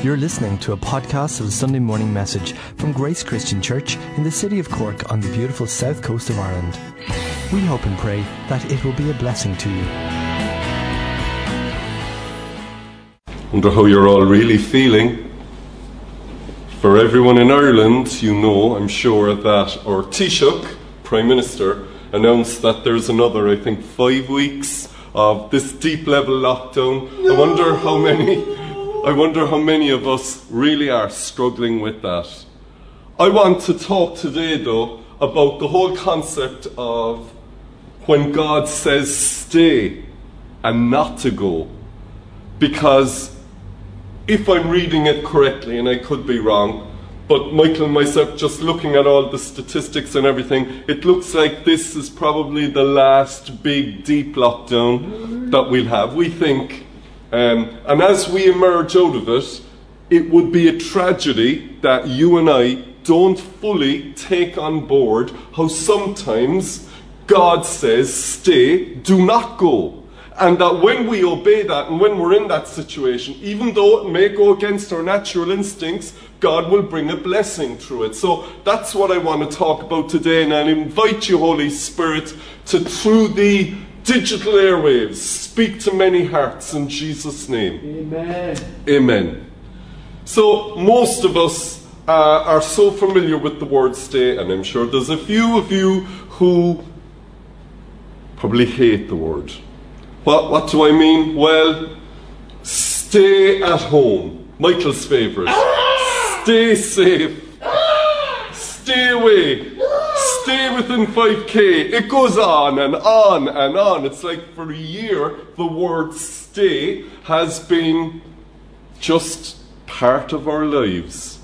You're listening to a podcast of the Sunday morning message from Grace Christian Church in the city of Cork on the beautiful south coast of Ireland. We hope and pray that it will be a blessing to you. I wonder how you're all really feeling. For everyone in Ireland, you know, I'm sure, that our Taoiseach, Prime Minister, announced that there's another, I think, 5 weeks of this deep level lockdown. No. I wonder how many of us really are struggling with that. I want to talk today, though, about the whole concept of when God says stay and not to go. Because if I'm reading it correctly, and I could be wrong, but Michael and myself, just looking at all the statistics and everything, it looks like this is probably the last big, deep lockdown that we'll have, we think. And as we emerge out of it, it would be a tragedy that you and I don't fully take on board how sometimes God says, stay, do not go. And that when we obey that and when we're in that situation, even though it may go against our natural instincts, God will bring a blessing through it. So that's what I want to talk about today. And I invite you, Holy Spirit, to through the digital airwaves, speak to many hearts in Jesus' name. Amen. Amen. So most of us are so familiar with the word stay, and I'm sure there's a few of you who probably hate the word. What do I mean? Well, stay at home. Michael's favourite. Stay safe. Stay away. Stay within 5K. It goes on and on and on. It's like for a year, the word stay has been just part of our lives.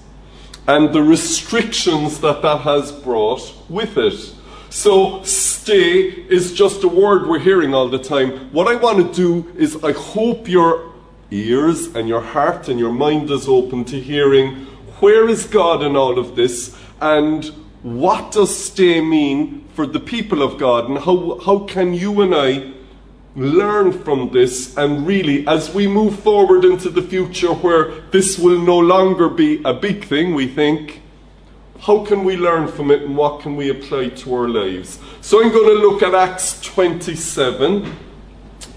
And the restrictions that has brought with it. So stay is just a word we're hearing all the time. What I want to do is I hope your ears and your heart and your mind is open to hearing where is God in all of this, and what does stay mean for the people of God, and how can you and I learn from this, and really as we move forward into the future where this will no longer be a big thing, we think, how can we learn from it and what can we apply to our lives? So I'm going to look at Acts 27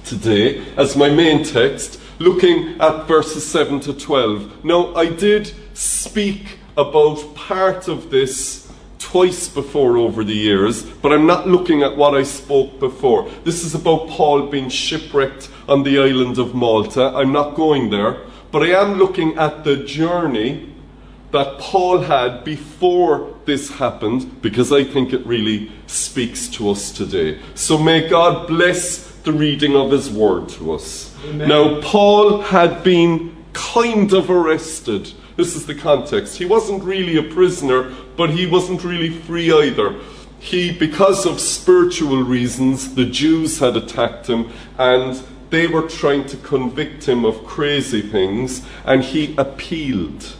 today as my main text, looking at verses 7 to 12. Now I did speak about part of this twice before over the years, but I'm not looking at what I spoke before. This is about Paul being shipwrecked on the island of Malta. I'm not going there, but I am looking at the journey that Paul had before this happened, because I think it really speaks to us today. So may God bless the reading of his word to us. Amen. Now, Paul had been kind of arrested. This is the context. He wasn't really a prisoner, but he wasn't really free either. Because of spiritual reasons, the Jews had attacked him, and they were trying to convict him of crazy things, and he appealed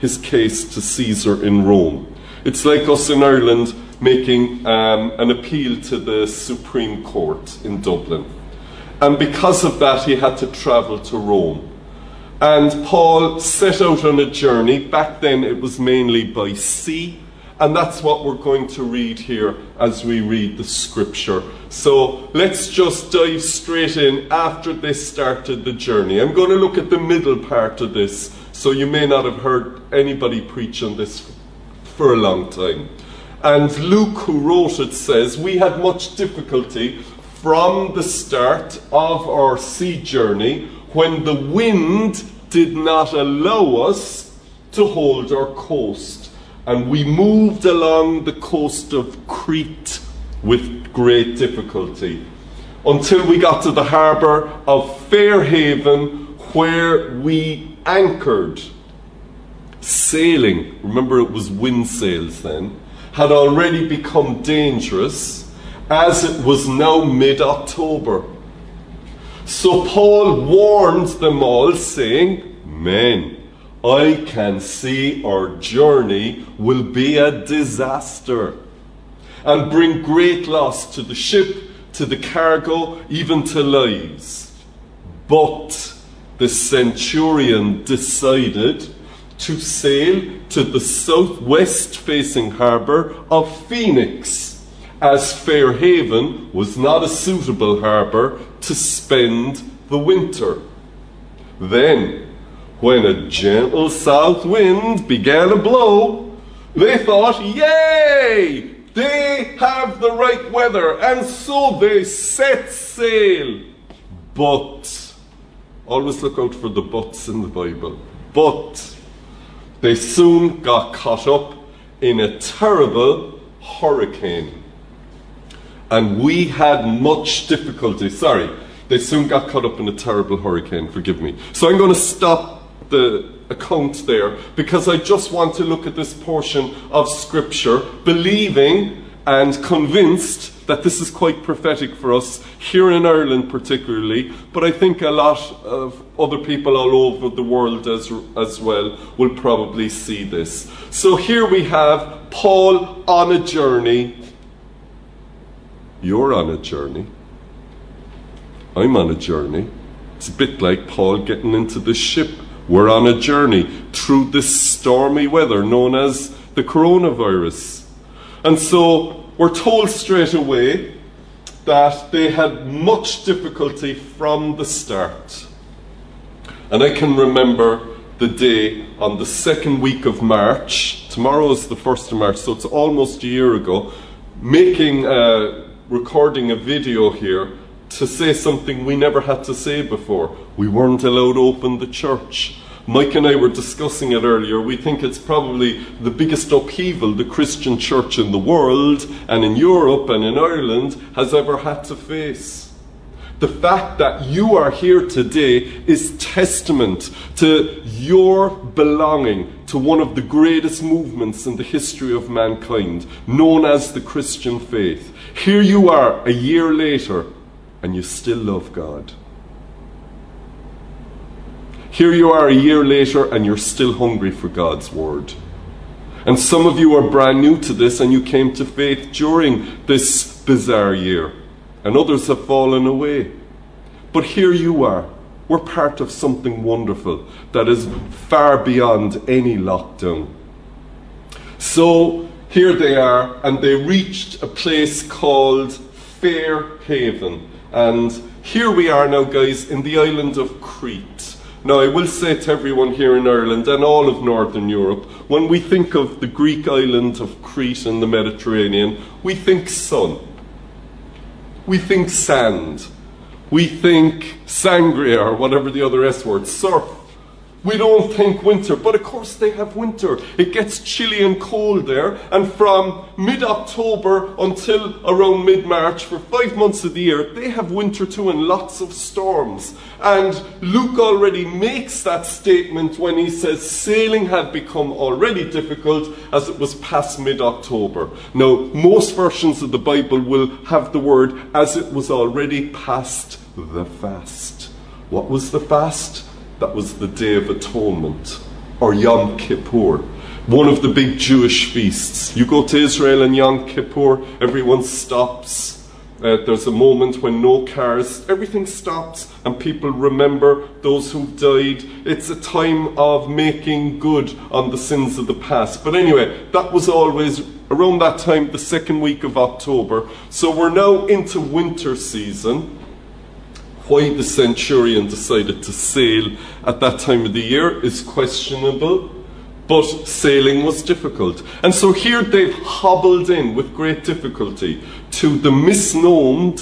his case to Caesar in Rome. It's like us in Ireland making an appeal to the Supreme Court in Dublin. And because of that, he had to travel to Rome. And Paul set out on a journey. Back then it was mainly by sea, and that's what we're going to read here as we read the scripture. So let's just dive straight in after they started the journey. I'm going to look at the middle part of this, so you may not have heard anybody preach on this for a long time. And Luke, who wrote it, says, we had much difficulty from the start of our sea journey when the wind did not allow us to hold our coast, and we moved along the coast of Crete with great difficulty, until we got to the harbour of Fairhaven, where we anchored. Sailing, remember it was wind sails then, had already become dangerous, as it was now mid-October. So Paul warns them all, saying, men, I can see our journey will be a disaster and bring great loss to the ship, to the cargo, even to lives. But this centurion decided to sail to the southwest-facing harbour of Phoenix, as Fairhaven was not a suitable harbour to spend the winter. Then, when a gentle south wind began to blow, they thought, yay! They have the right weather, and so they set sail. But, always look out for the buts in the Bible, but they soon got caught up in a terrible hurricane. And we had much difficulty. Sorry, they soon got caught up in a terrible hurricane, forgive me. So I'm going to stop the account there, because I just want to look at this portion of Scripture, believing and convinced that this is quite prophetic for us, here in Ireland particularly, but I think a lot of other people all over the world as well will probably see this. So here we have Paul on a journey. You're on a journey. I'm on a journey. It's a bit like Paul getting into the ship. We're on a journey through this stormy weather known as the coronavirus. And so we're told straight away that they had much difficulty from the start. And I can remember the day on the second week of March, tomorrow is the 1st of March, so it's almost a year ago, recording a video here to say something we never had to say before. We weren't allowed to open the church. Mike and I were discussing it earlier. We think it's probably the biggest upheaval the Christian church in the world and in Europe and in Ireland has ever had to face. The fact that you are here today is testament to your belonging to one of the greatest movements in the history of mankind, known as the Christian faith. Here you are a year later, and you still love God. Here you are a year later and you're still hungry for God's word. And some of you are brand new to this and you came to faith during this bizarre year. And others have fallen away. But here you are. We're part of something wonderful that is far beyond any lockdown. So here they are, and they reached a place called Fairhaven. And here we are now, guys, in the island of Crete. Now, I will say to everyone here in Ireland and all of Northern Europe, when we think of the Greek island of Crete in the Mediterranean, we think sun. We think sand. We think sangria or whatever the other S word, surf. We don't think winter, but of course they have winter. It gets chilly and cold there, and from mid-October until around mid-March, for 5 months of the year, they have winter too and lots of storms. And Luke already makes that statement when he says sailing had become already difficult as it was past mid-October. Now, most versions of the Bible will have the word, as it was already past the fast. What was the fast? That was the Day of Atonement, or Yom Kippur, one of the big Jewish feasts. You go to Israel and Yom Kippur, everyone stops. There's a moment when no cars, everything stops, and people remember those who died. It's a time of making good on the sins of the past. But anyway, that was always around that time, the second week of October. So we're now into winter season. Why the centurion decided to sail at that time of the year is questionable, but sailing was difficult. And so here they've hobbled in with great difficulty to the misnamed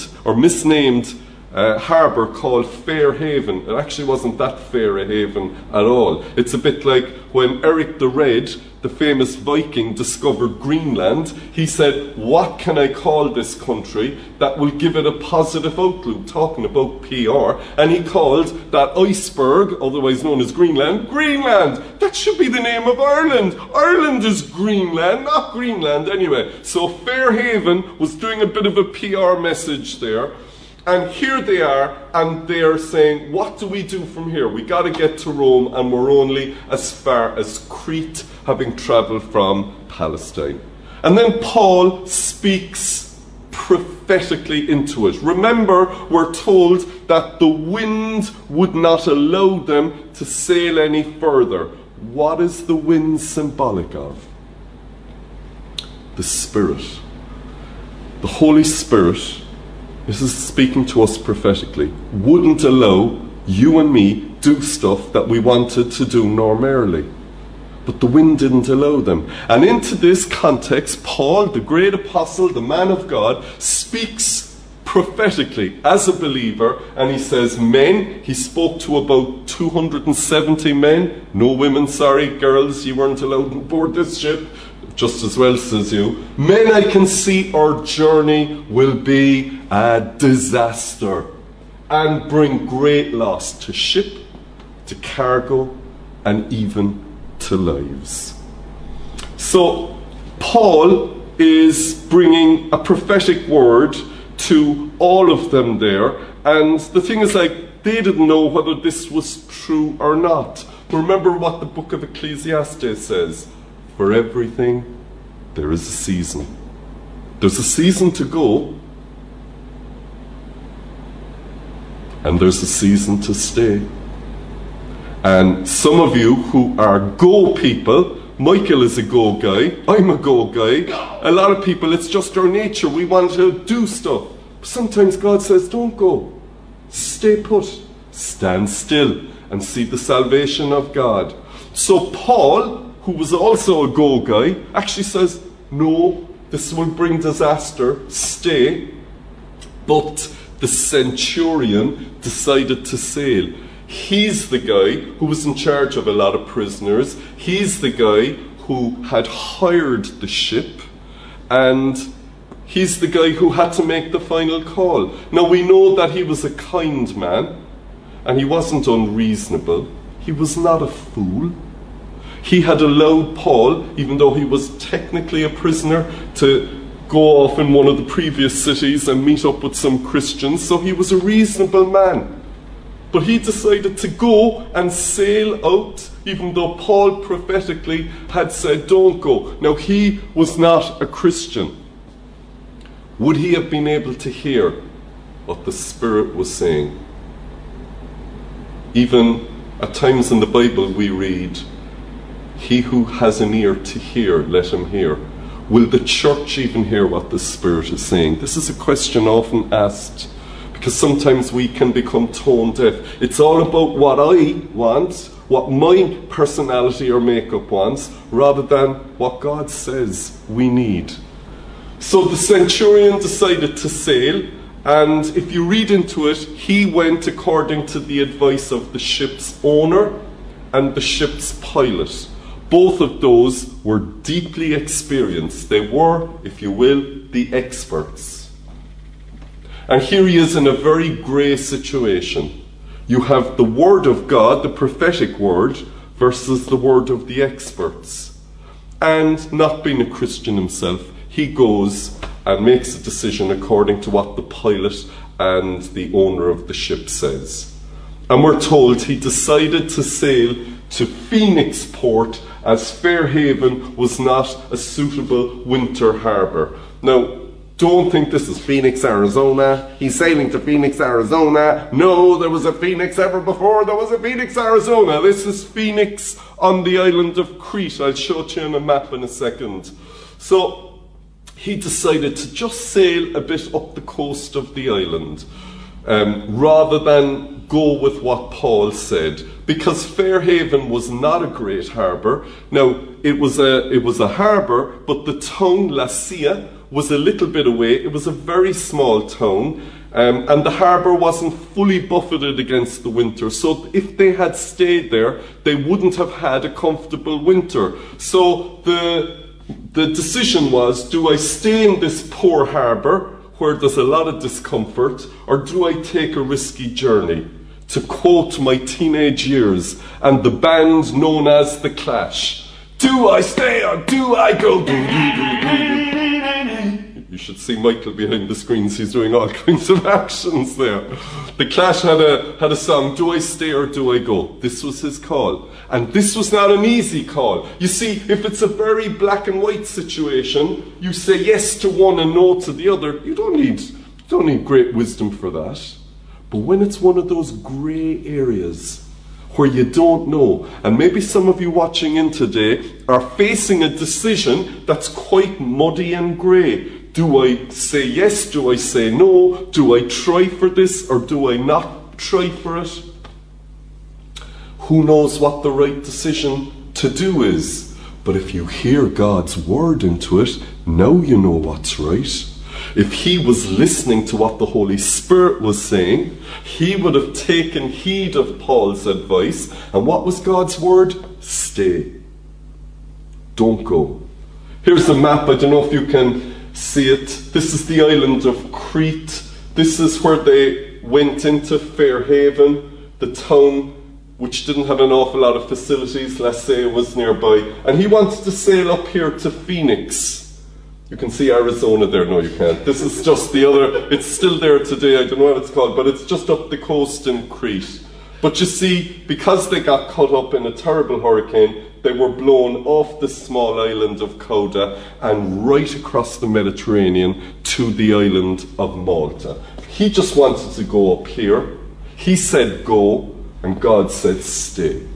harbour called Fairhaven. It actually wasn't that fair a haven at all. It's a bit like when Eric the Red, the famous Viking, discovered Greenland. He said, what can I call this country that will give it a positive outlook? Talking about PR. And he called that iceberg, otherwise known as Greenland, Greenland. That should be the name of Ireland. Ireland is Greenland, not Greenland. Anyway, so Fairhaven was doing a bit of a PR message there. And here they are, and they are saying, what do we do from here? We got to get to Rome, and we're only as far as Crete, having travelled from Palestine. And then Paul speaks prophetically into it. Remember, we're told that the wind would not allow them to sail any further. What is the wind symbolic of? The Spirit. The Holy Spirit, this is speaking to us prophetically, wouldn't allow you and me do stuff that we wanted to do normally. But the wind didn't allow them. And into this context, Paul, the great apostle, the man of God, speaks prophetically as a believer, and he says, men, he spoke to about 270 men, no women, sorry, girls, you weren't allowed on board this ship, just as well, says you. Men, I can see our journey will be a disaster and bring great loss to ship, to cargo, and even to lives. So Paul is bringing a prophetic word to all of them there, and the thing is, like, they didn't know whether this was true or not. Remember what the book of Ecclesiastes says: for everything there is a season. There's a season to go, and there's a season to stay. And some of you who are go people, Michael is a go guy, I'm a go guy, a lot of people, it's just our nature, we want to do stuff. But sometimes God says, don't go, stay put, stand still, and see the salvation of God. So Paul, who was also a go guy, actually says, no, this will bring disaster, stay. But the centurion decided to sail. He's the guy who was in charge of a lot of prisoners. He's the guy who had hired the ship. And he's the guy who had to make the final call. Now, we know that he was a kind man. And he wasn't unreasonable. He was not a fool. He had allowed Paul, even though he was technically a prisoner, to go off in one of the previous cities and meet up with some Christians. So he was a reasonable man. But he decided to go and sail out, even though Paul prophetically had said, don't go. Now, he was not a Christian. Would he have been able to hear what the Spirit was saying? Even at times in the Bible we read, he who has an ear to hear, let him hear. Will the church even hear what the Spirit is saying? This is a question often asked, because sometimes we can become tone deaf. It's all about what I want, what my personality or makeup wants, rather than what God says we need. So the centurion decided to sail, and if you read into it, he went according to the advice of the ship's owner and the ship's pilot. Both of those were deeply experienced. They were, if you will, the experts. And here he is in a very grey situation. You have the word of God, the prophetic word, versus the word of the experts. And not being a Christian himself, he goes and makes a decision according to what the pilot and the owner of the ship says. And we're told he decided to sail to Phoenix port, as Fairhaven was not a suitable winter harbour. Now, don't think this is Phoenix, Arizona. He's sailing to Phoenix, Arizona. No, there was a Phoenix ever before. There was a Phoenix, Arizona. This is Phoenix on the island of Crete. I'll show it to you on a map in a second. So he decided to just sail a bit up the coast of the island rather than go with what Paul said, because Fairhaven was not a great harbour. Now, it was a harbour, but the town Lacia was a little bit away. It was a very small town, and the harbour wasn't fully buffeted against the winter. So if they had stayed there, they wouldn't have had a comfortable winter. So the decision was, do I stay in this poor harbour where there's a lot of discomfort, or do I take a risky journey? To quote my teenage years and the band known as The Clash, do I stay or do I go? You should see Michael behind the screens, he's doing all kinds of actions there. The Clash had a song, do I stay or do I go? This was his call. And this was not an easy call. You see, if it's a very black and white situation, you say yes to one and no to the other, you don't need great wisdom for that. But when it's one of those grey areas where you don't know, and maybe some of you watching in today are facing a decision that's quite muddy and grey. Do I say yes? Do I say no? Do I try for this or do I not try for it? Who knows what the right decision to do is? But if you hear God's word into it, now you know what's right. If he was listening to what the Holy Spirit was saying, he would have taken heed of Paul's advice. And what was God's word? Stay. Don't go. Here's a map. I don't know if you can see it. This is the island of Crete. This is where they went into Fairhaven, the town which didn't have an awful lot of facilities, let's say it was nearby. And he wants to sail up here to Phoenix. You can see Arizona there. No, you can't. This is just the other. It's still there today. I don't know what it's called, but it's just up the coast in Crete. But you see, because they got caught up in a terrible hurricane, they were blown off the small island of Kauda and right across the Mediterranean to the island of Malta. He just wanted to go up here. He said go, and God said stay.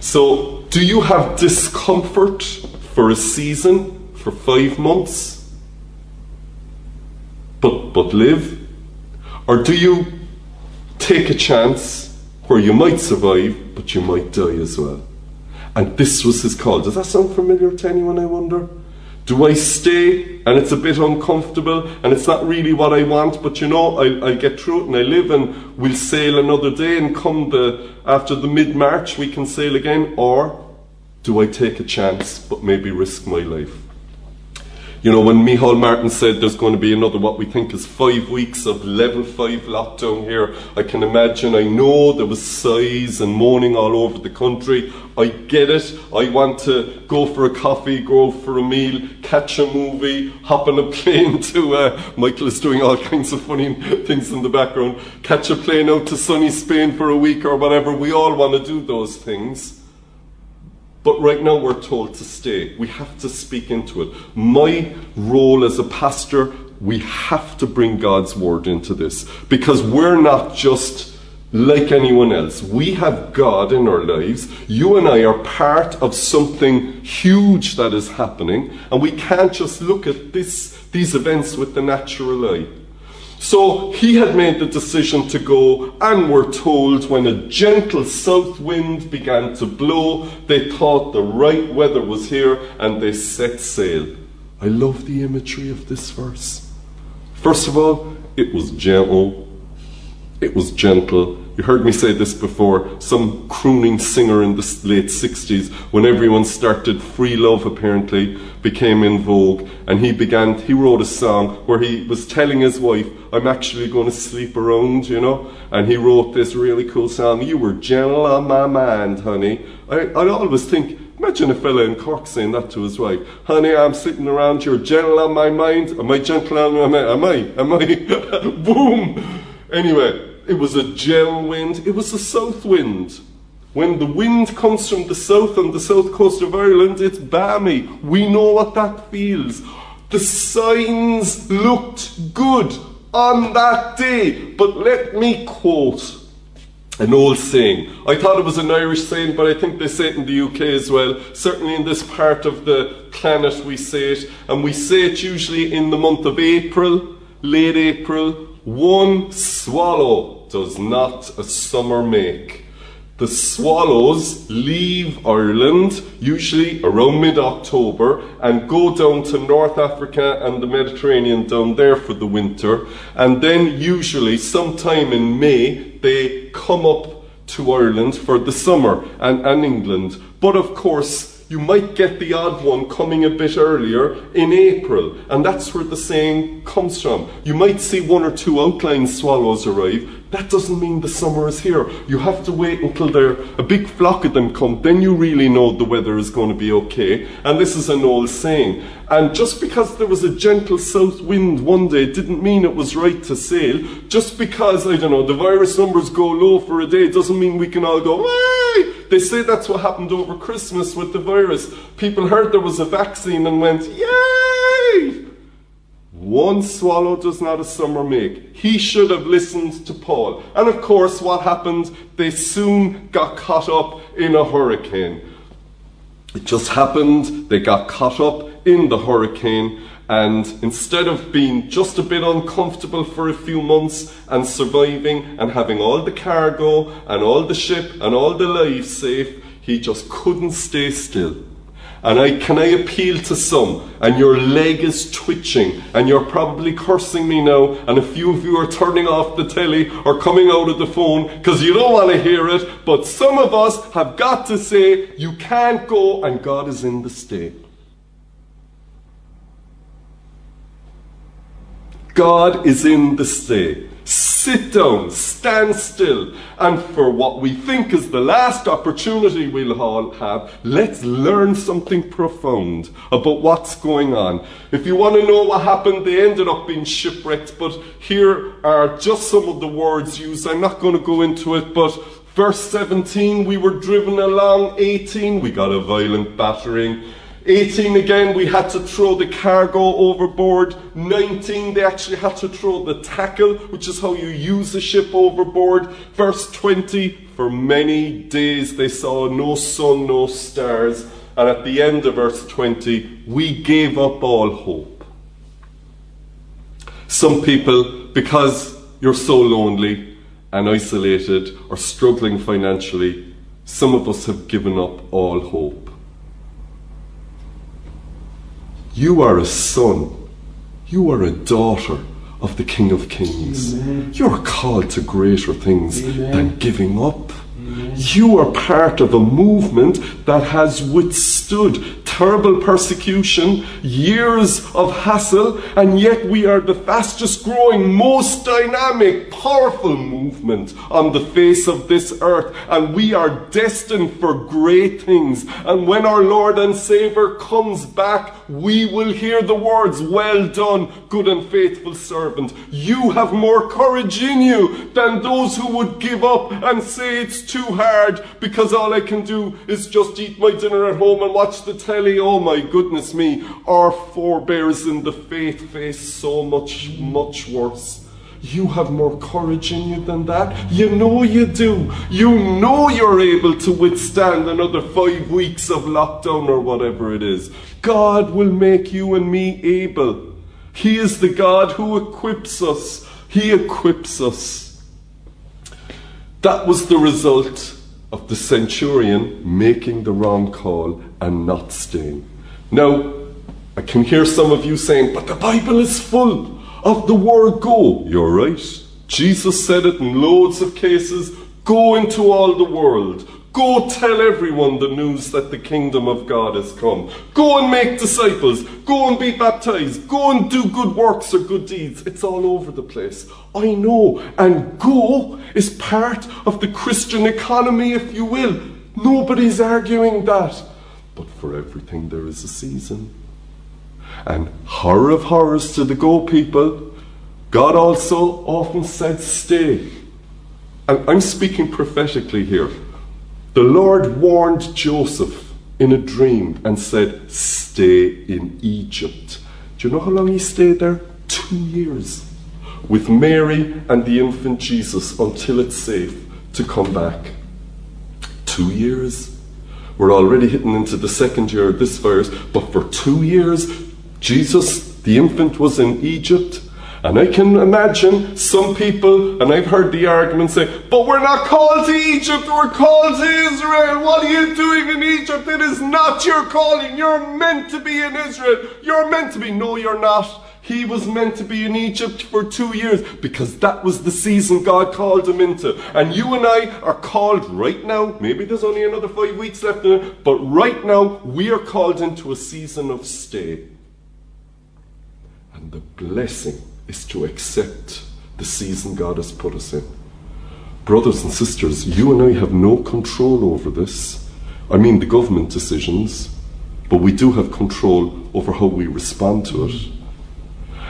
So, do you have discomfort for a season? For 5 months, but live? Or do you take a chance where you might survive, but you might die as well? And this was his call. Does that sound familiar to anyone, I wonder? Do I stay, and it's a bit uncomfortable, and it's not really what I want, but you know, I'll get through it, and I live, and we'll sail another day, and after the mid-March, we can sail again? Or do I take a chance, but maybe risk my life? You know, when Micheál Martin said there's going to be another, what we think is 5 weeks of level 5 lockdown here, I can imagine, I know there was sighs and moaning all over the country. I get it. I want to go for a coffee, go for a meal, catch a movie, hop on a plane to, Michael is doing all kinds of funny things in the background, catch a plane out to sunny Spain for a week or whatever. We all want to do those things. But right now we're told to stay. We have to speak into it. My role as a pastor, we have to bring God's word into this. Because we're not just like anyone else. We have God in our lives. You and I are part of something huge that is happening. And we can't just look at these events with the natural eye. So he had made the decision to go, and we're told when a gentle south wind began to blow, they thought the right weather was here, and they set sail. I love the imagery of this verse. First of all, it was gentle. It was gentle. You heard me say this before. Some crooning singer in the late 60s, when everyone started free love, apparently, became in vogue. And he wrote a song where he was telling his wife, I'm actually going to sleep around, you know. And he wrote this really cool song, You Were Gentle on My Mind, Honey. I always think, imagine a fella in Cork saying that to his wife. Honey, I'm sleeping around, you're gentle on my mind. Am I gentle on my mind? Am I? Boom! Anyway, it was a gentle wind. It was a south wind. When the wind comes from the south on the south coast of Ireland, it's balmy. We know what that feels. The signs looked good on that day. But let me quote an old saying. I thought it was an Irish saying, but I think they say it in the UK as well. Certainly in this part of the planet we say it. And we say it usually in the month of April, late April. One swallow does not a summer make. The swallows leave Ireland, usually around mid-October, and go down to North Africa and the Mediterranean down there for the winter. And then usually sometime in May, they come up to Ireland for the summer and England. But of course, you might get the odd one coming a bit earlier in April. And that's where the saying comes from. You might see one or two outlying swallows arrive. That doesn't mean the summer is here. You have to wait until a big flock of them come. Then you really know the weather is going to be okay. And this is an old saying. And just because there was a gentle south wind one day didn't mean it was right to sail. Just because, I don't know, the virus numbers go low for a day doesn't mean we can all go, way! They say that's what happened over Christmas with the virus. People heard there was a vaccine and went, yay! One swallow does not a summer make. He should have listened to Paul. And of course, what happened? They soon got caught up in a hurricane. It just happened. They got caught up in the hurricane. And instead of being just a bit uncomfortable for a few months and surviving and having all the cargo and all the ship and all the lives safe, he just couldn't stay still. And I appeal to some, and your leg is twitching, and you're probably cursing me now, and a few of you are turning off the telly or coming out of the phone because you don't want to hear it, but some of us have got to say, you can't go, and God is in the stay. God is in the stay. Sit down, stand still, and for what we think is the last opportunity we'll all have, let's learn something profound about what's going on. If you want to know what happened, they ended up being shipwrecked, but here are just some of the words used. I'm not going to go into it, but verse 17, we were driven along. 18, we got a violent battering. 18 again, we had to throw the cargo overboard. 19, they actually had to throw the tackle, which is how you use a ship, overboard. Verse 20, for many days they saw no sun, no stars. And at the end of verse 20, we gave up all hope. Some people, because you're so lonely and isolated or struggling financially, some of us have given up all hope. You are a son, you are a daughter of the King of Kings. Amen. You're called to greater things Amen. Than giving up. Amen. You are part of a movement that has withstood terrible persecution, years of hassle, and yet we are the fastest growing, most dynamic, powerful movement on the face of this earth, and we are destined for great things. And when our Lord and Savior comes back, we will hear the words, well done, good and faithful servant. You have more courage in you than those who would give up and say it's too hard because all I can do is just eat my dinner at home and watch the telly. Oh my goodness me, our forebears in the faith faced so much, much worse. You have more courage in you than that. You know you do. You know you're able to withstand another 5 weeks of lockdown or whatever it is. God will make you and me able. He is the God who equips us. He equips us. That was the result of the centurion making the wrong call and not staying. Now, I can hear some of you saying, but the Bible is full of the word go. You're right. Jesus said it in loads of cases. Go into all the world. Go tell everyone the news that the kingdom of God has come. Go and make disciples. Go and be baptized. Go and do good works or good deeds. It's all over the place. I know. And go is part of the Christian economy, if you will. Nobody's arguing that. But for everything there is a season. And horror of horrors to the go people, God also often said stay. And I'm speaking prophetically here. The Lord warned Joseph in a dream and said stay in Egypt. Do you know how long he stayed there? 2 years with Mary and the infant Jesus until it's safe to come back. 2 years. We're already hitting into the second year of this virus, but for 2 years, Jesus, the infant, was in Egypt. And I can imagine some people, and I've heard the argument say, but we're not called to Egypt, we're called to Israel. What are you doing in Egypt? It is not your calling. You're meant to be in Israel. You're meant to be. No, you're not. He was meant to be in Egypt for 2 years because that was the season God called him into. And you and I are called right now, maybe there's only another 5 weeks left in it, but right now we are called into a season of stay. And the blessing is to accept the season God has put us in. Brothers and sisters, you and I have no control over this. I mean the government decisions, but we do have control over how we respond to it.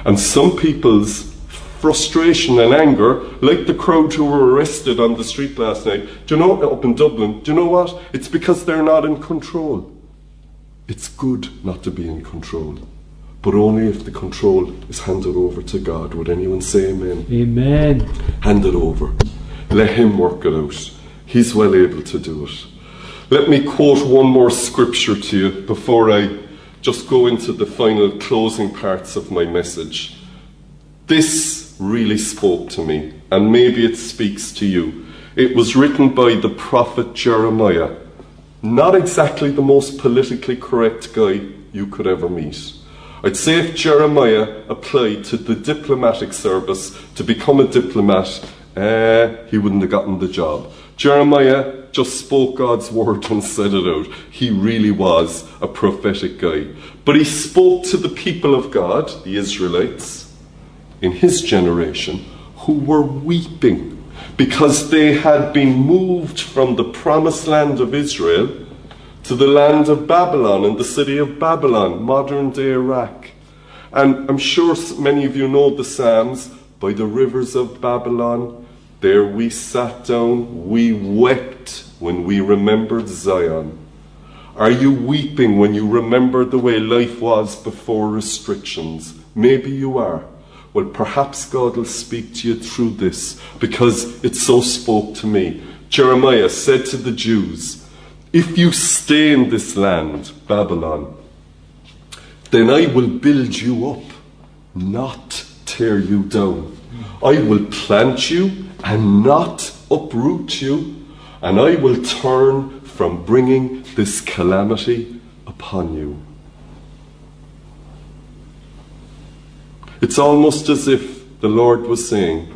And some people's frustration and anger, like the crowd who were arrested on the street last night, do you know, up in Dublin, do you know what? It's because they're not in control. It's good not to be in control. but only if the control is handed over to God. Would anyone say amen? Amen. Hand it over. Let him work it out. He's well able to do it. Let me quote one more scripture to you before I just go into the final closing parts of my message. This really spoke to me, and maybe it speaks to you. It was written by the prophet Jeremiah. Not exactly the most politically correct guy you could ever meet. I'd say if Jeremiah applied to the diplomatic service to become a diplomat, he wouldn't have gotten the job. Jeremiah just spoke God's word and said it out. He really was a prophetic guy. But he spoke to the people of God, the Israelites, in his generation, who were weeping because they had been moved from the promised land of Israel to the land of Babylon and the city of Babylon, modern-day Iraq. And I'm sure many of you know the Psalms, by the rivers of Babylon, there we sat down, we wept when we remembered Zion. Are you weeping when you remember the way life was before restrictions? Maybe you are. Well, perhaps God will speak to you through this, because it so spoke to me. Jeremiah said to the Jews, if you stay in this land, Babylon, then I will build you up, not tear you down. I will plant you and not uproot you, and I will turn from bringing this calamity upon you. It's almost as if the Lord was saying,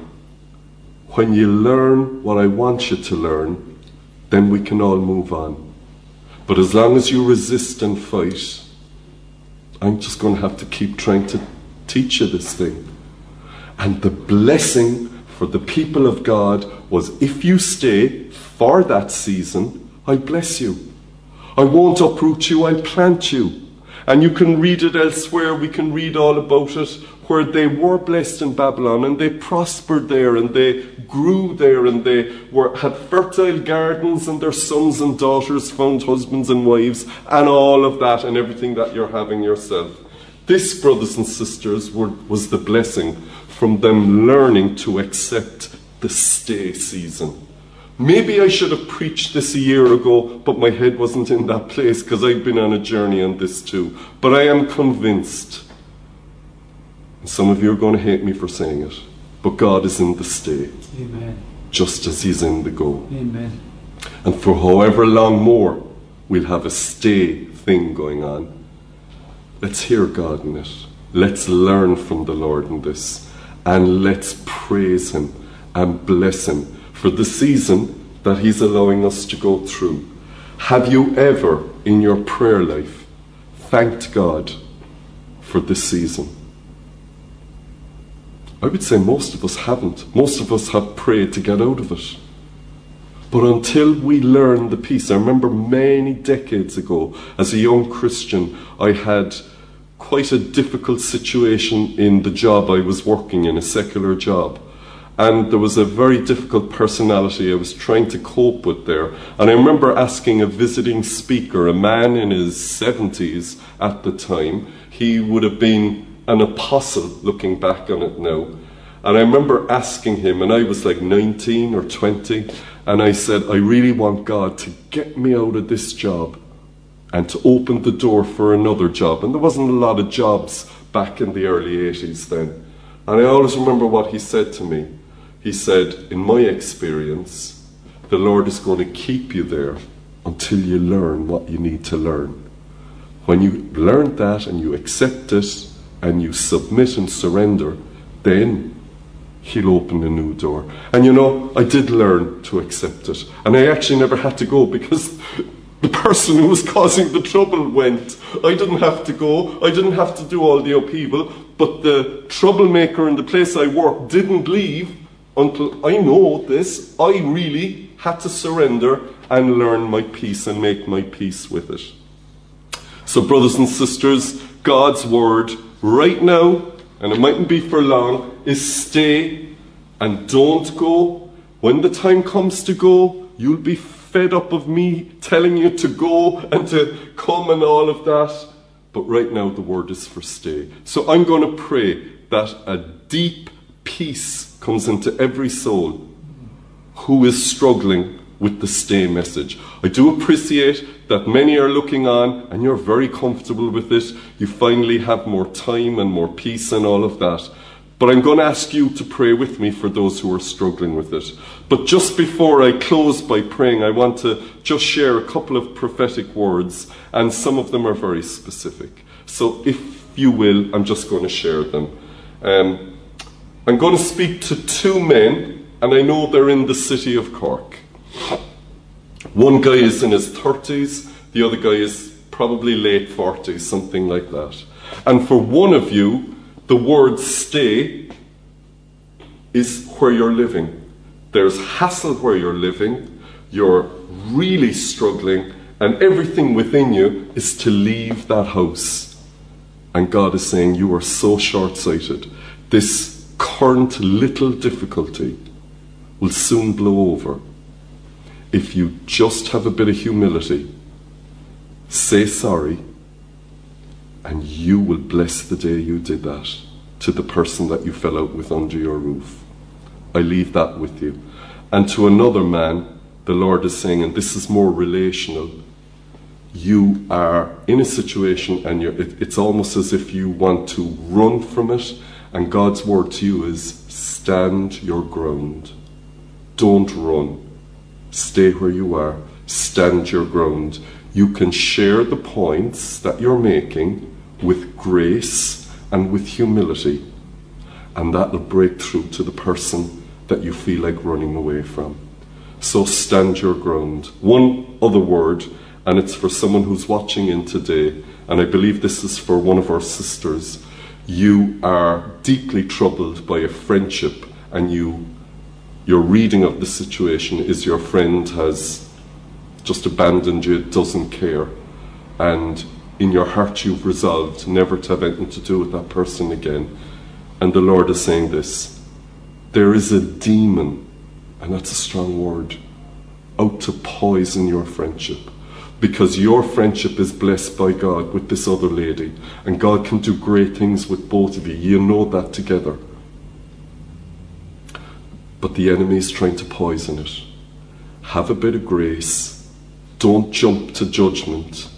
when you learn what I want you to learn, then we can all move on. But as long as you resist and fight, I'm just going to have to keep trying to teach you this thing. And the blessing for the people of God was, if you stay for that season, I bless you. I won't uproot you, I'll plant you. And you can read it elsewhere, we can read all about it, where they were blessed in Babylon, and they prospered there, and they grew there, and they had fertile gardens, and their sons and daughters found husbands and wives, and all of that, and everything that you're having yourself. This, brothers and sisters, was the blessing from them learning to accept the stay season. Maybe I should have preached this a year ago, but my head wasn't in that place because I've been on a journey on this too. But I am convinced, and some of you are going to hate me for saying it, but God is in the stay. Amen. Just as he's in the go. Amen. And for however long more, we'll have a stay thing going on. Let's hear God in it. Let's learn from the Lord in this. And let's praise him and bless him for the season that he's allowing us to go through. Have you ever, in your prayer life, thanked God for this season? I would say most of us haven't. Most of us have prayed to get out of it. But until we learn the peace, I remember many decades ago, as a young Christian, I had quite a difficult situation in the job I was working in, a secular job. And there was a very difficult personality I was trying to cope with there. And I remember asking a visiting speaker, a man in his 70s at the time, he would have been an apostle looking back on it now. And I remember asking him, and I was like 19 or 20, and I said, I really want God to get me out of this job and to open the door for another job. And there wasn't a lot of jobs back in the early 80s then. And I always remember what he said to me. He said, in my experience, the Lord is going to keep you there until you learn what you need to learn. When you learn that and you accept it and you submit and surrender, then he'll open a new door. And you know, I did learn to accept it. And I actually never had to go, because the person who was causing the trouble went. I didn't have to go. I didn't have to do all the upheaval. But the troublemaker in the place I worked didn't leave until I know this. I really had to surrender and learn my peace and make my peace with it. So, brothers and sisters, God's word right now, and it mightn't be for long, is stay and don't go. When the time comes to go, you'll be fed up of me telling you to go and to come and all of that. But right now the word is for stay. So I'm going to pray that a deep peace comes into every soul who is struggling with the stay message. I do appreciate that many are looking on and you're very comfortable with it. You finally have more time and more peace and all of that. But I'm going to ask you to pray with me for those who are struggling with it. But just before I close by praying, I want to just share a couple of prophetic words, and some of them are very specific. So if you will, I'm just going to share them. I'm going to speak to two men, and I know they're in the city of Cork. One guy is in his 30s, the other guy is probably late 40s, something like that. And for one of you, the word stay is where you're living. There's hassle where you're living. You're really struggling. And everything within you is to leave that house. And God is saying, you are so short-sighted. This current little difficulty will soon blow over. If you just have a bit of humility, say sorry. And you will bless the day you did that to the person that you fell out with under your roof. I leave that with you. And to another man, the Lord is saying, and this is more relational, you are in a situation and it's almost as if you want to run from it. And God's word to you is, stand your ground. Don't run. Stay where you are. Stand your ground. You can share the points that you're making with grace and with humility, and that'll break through to the person that you feel like running away from. So stand your ground. One other word, and it's for someone who's watching in today, and I believe this is for one of our sisters. You are deeply troubled by a friendship, and your reading of the situation is your friend has just abandoned you, doesn't care, and in your heart you've resolved never to have anything to do with that person again. And the Lord is saying this: there is a demon, and that's a strong word, out to poison your friendship, because your friendship is blessed by God with this other lady, and God can do great things with both of you. You know that together, but the enemy is trying to poison it. Have a bit of grace. Don't jump to judgment,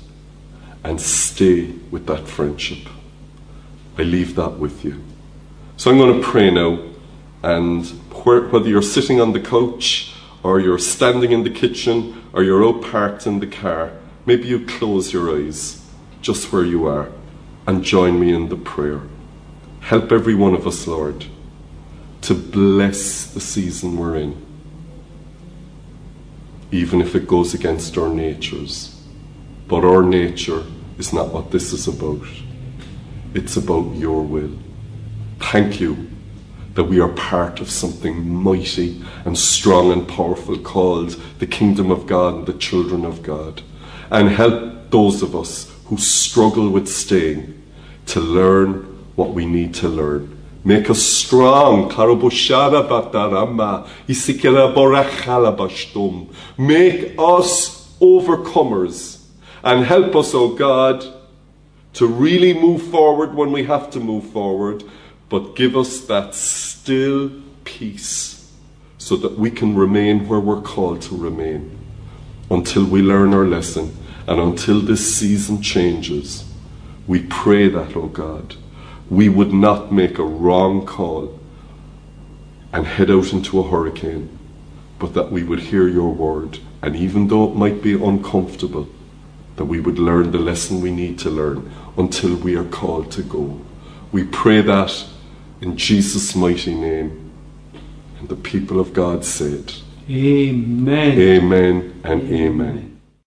and stay with that friendship. I leave that with you. So I'm going to pray now, and whether you're sitting on the couch, or you're standing in the kitchen, or you're out parked in the car, maybe you close your eyes just where you are and join me in the prayer. Help every one of us, Lord, to bless the season we're in, even if it goes against our natures. But our nature is not what this is about. It's about your will. Thank you that we are part of something mighty and strong and powerful called the Kingdom of God and the children of God. And help those of us who struggle with staying to learn what we need to learn. Make us strong. Make us overcomers, and help us, O God, to really move forward when we have to move forward, but give us that still peace so that we can remain where we're called to remain until we learn our lesson and until this season changes. We pray that, O God, we would not make a wrong call and head out into a hurricane, but that we would hear your word, and even though it might be uncomfortable, that we would learn the lesson we need to learn until we are called to go. We pray that in Jesus' mighty name. And the people of God said, Amen. Amen and amen.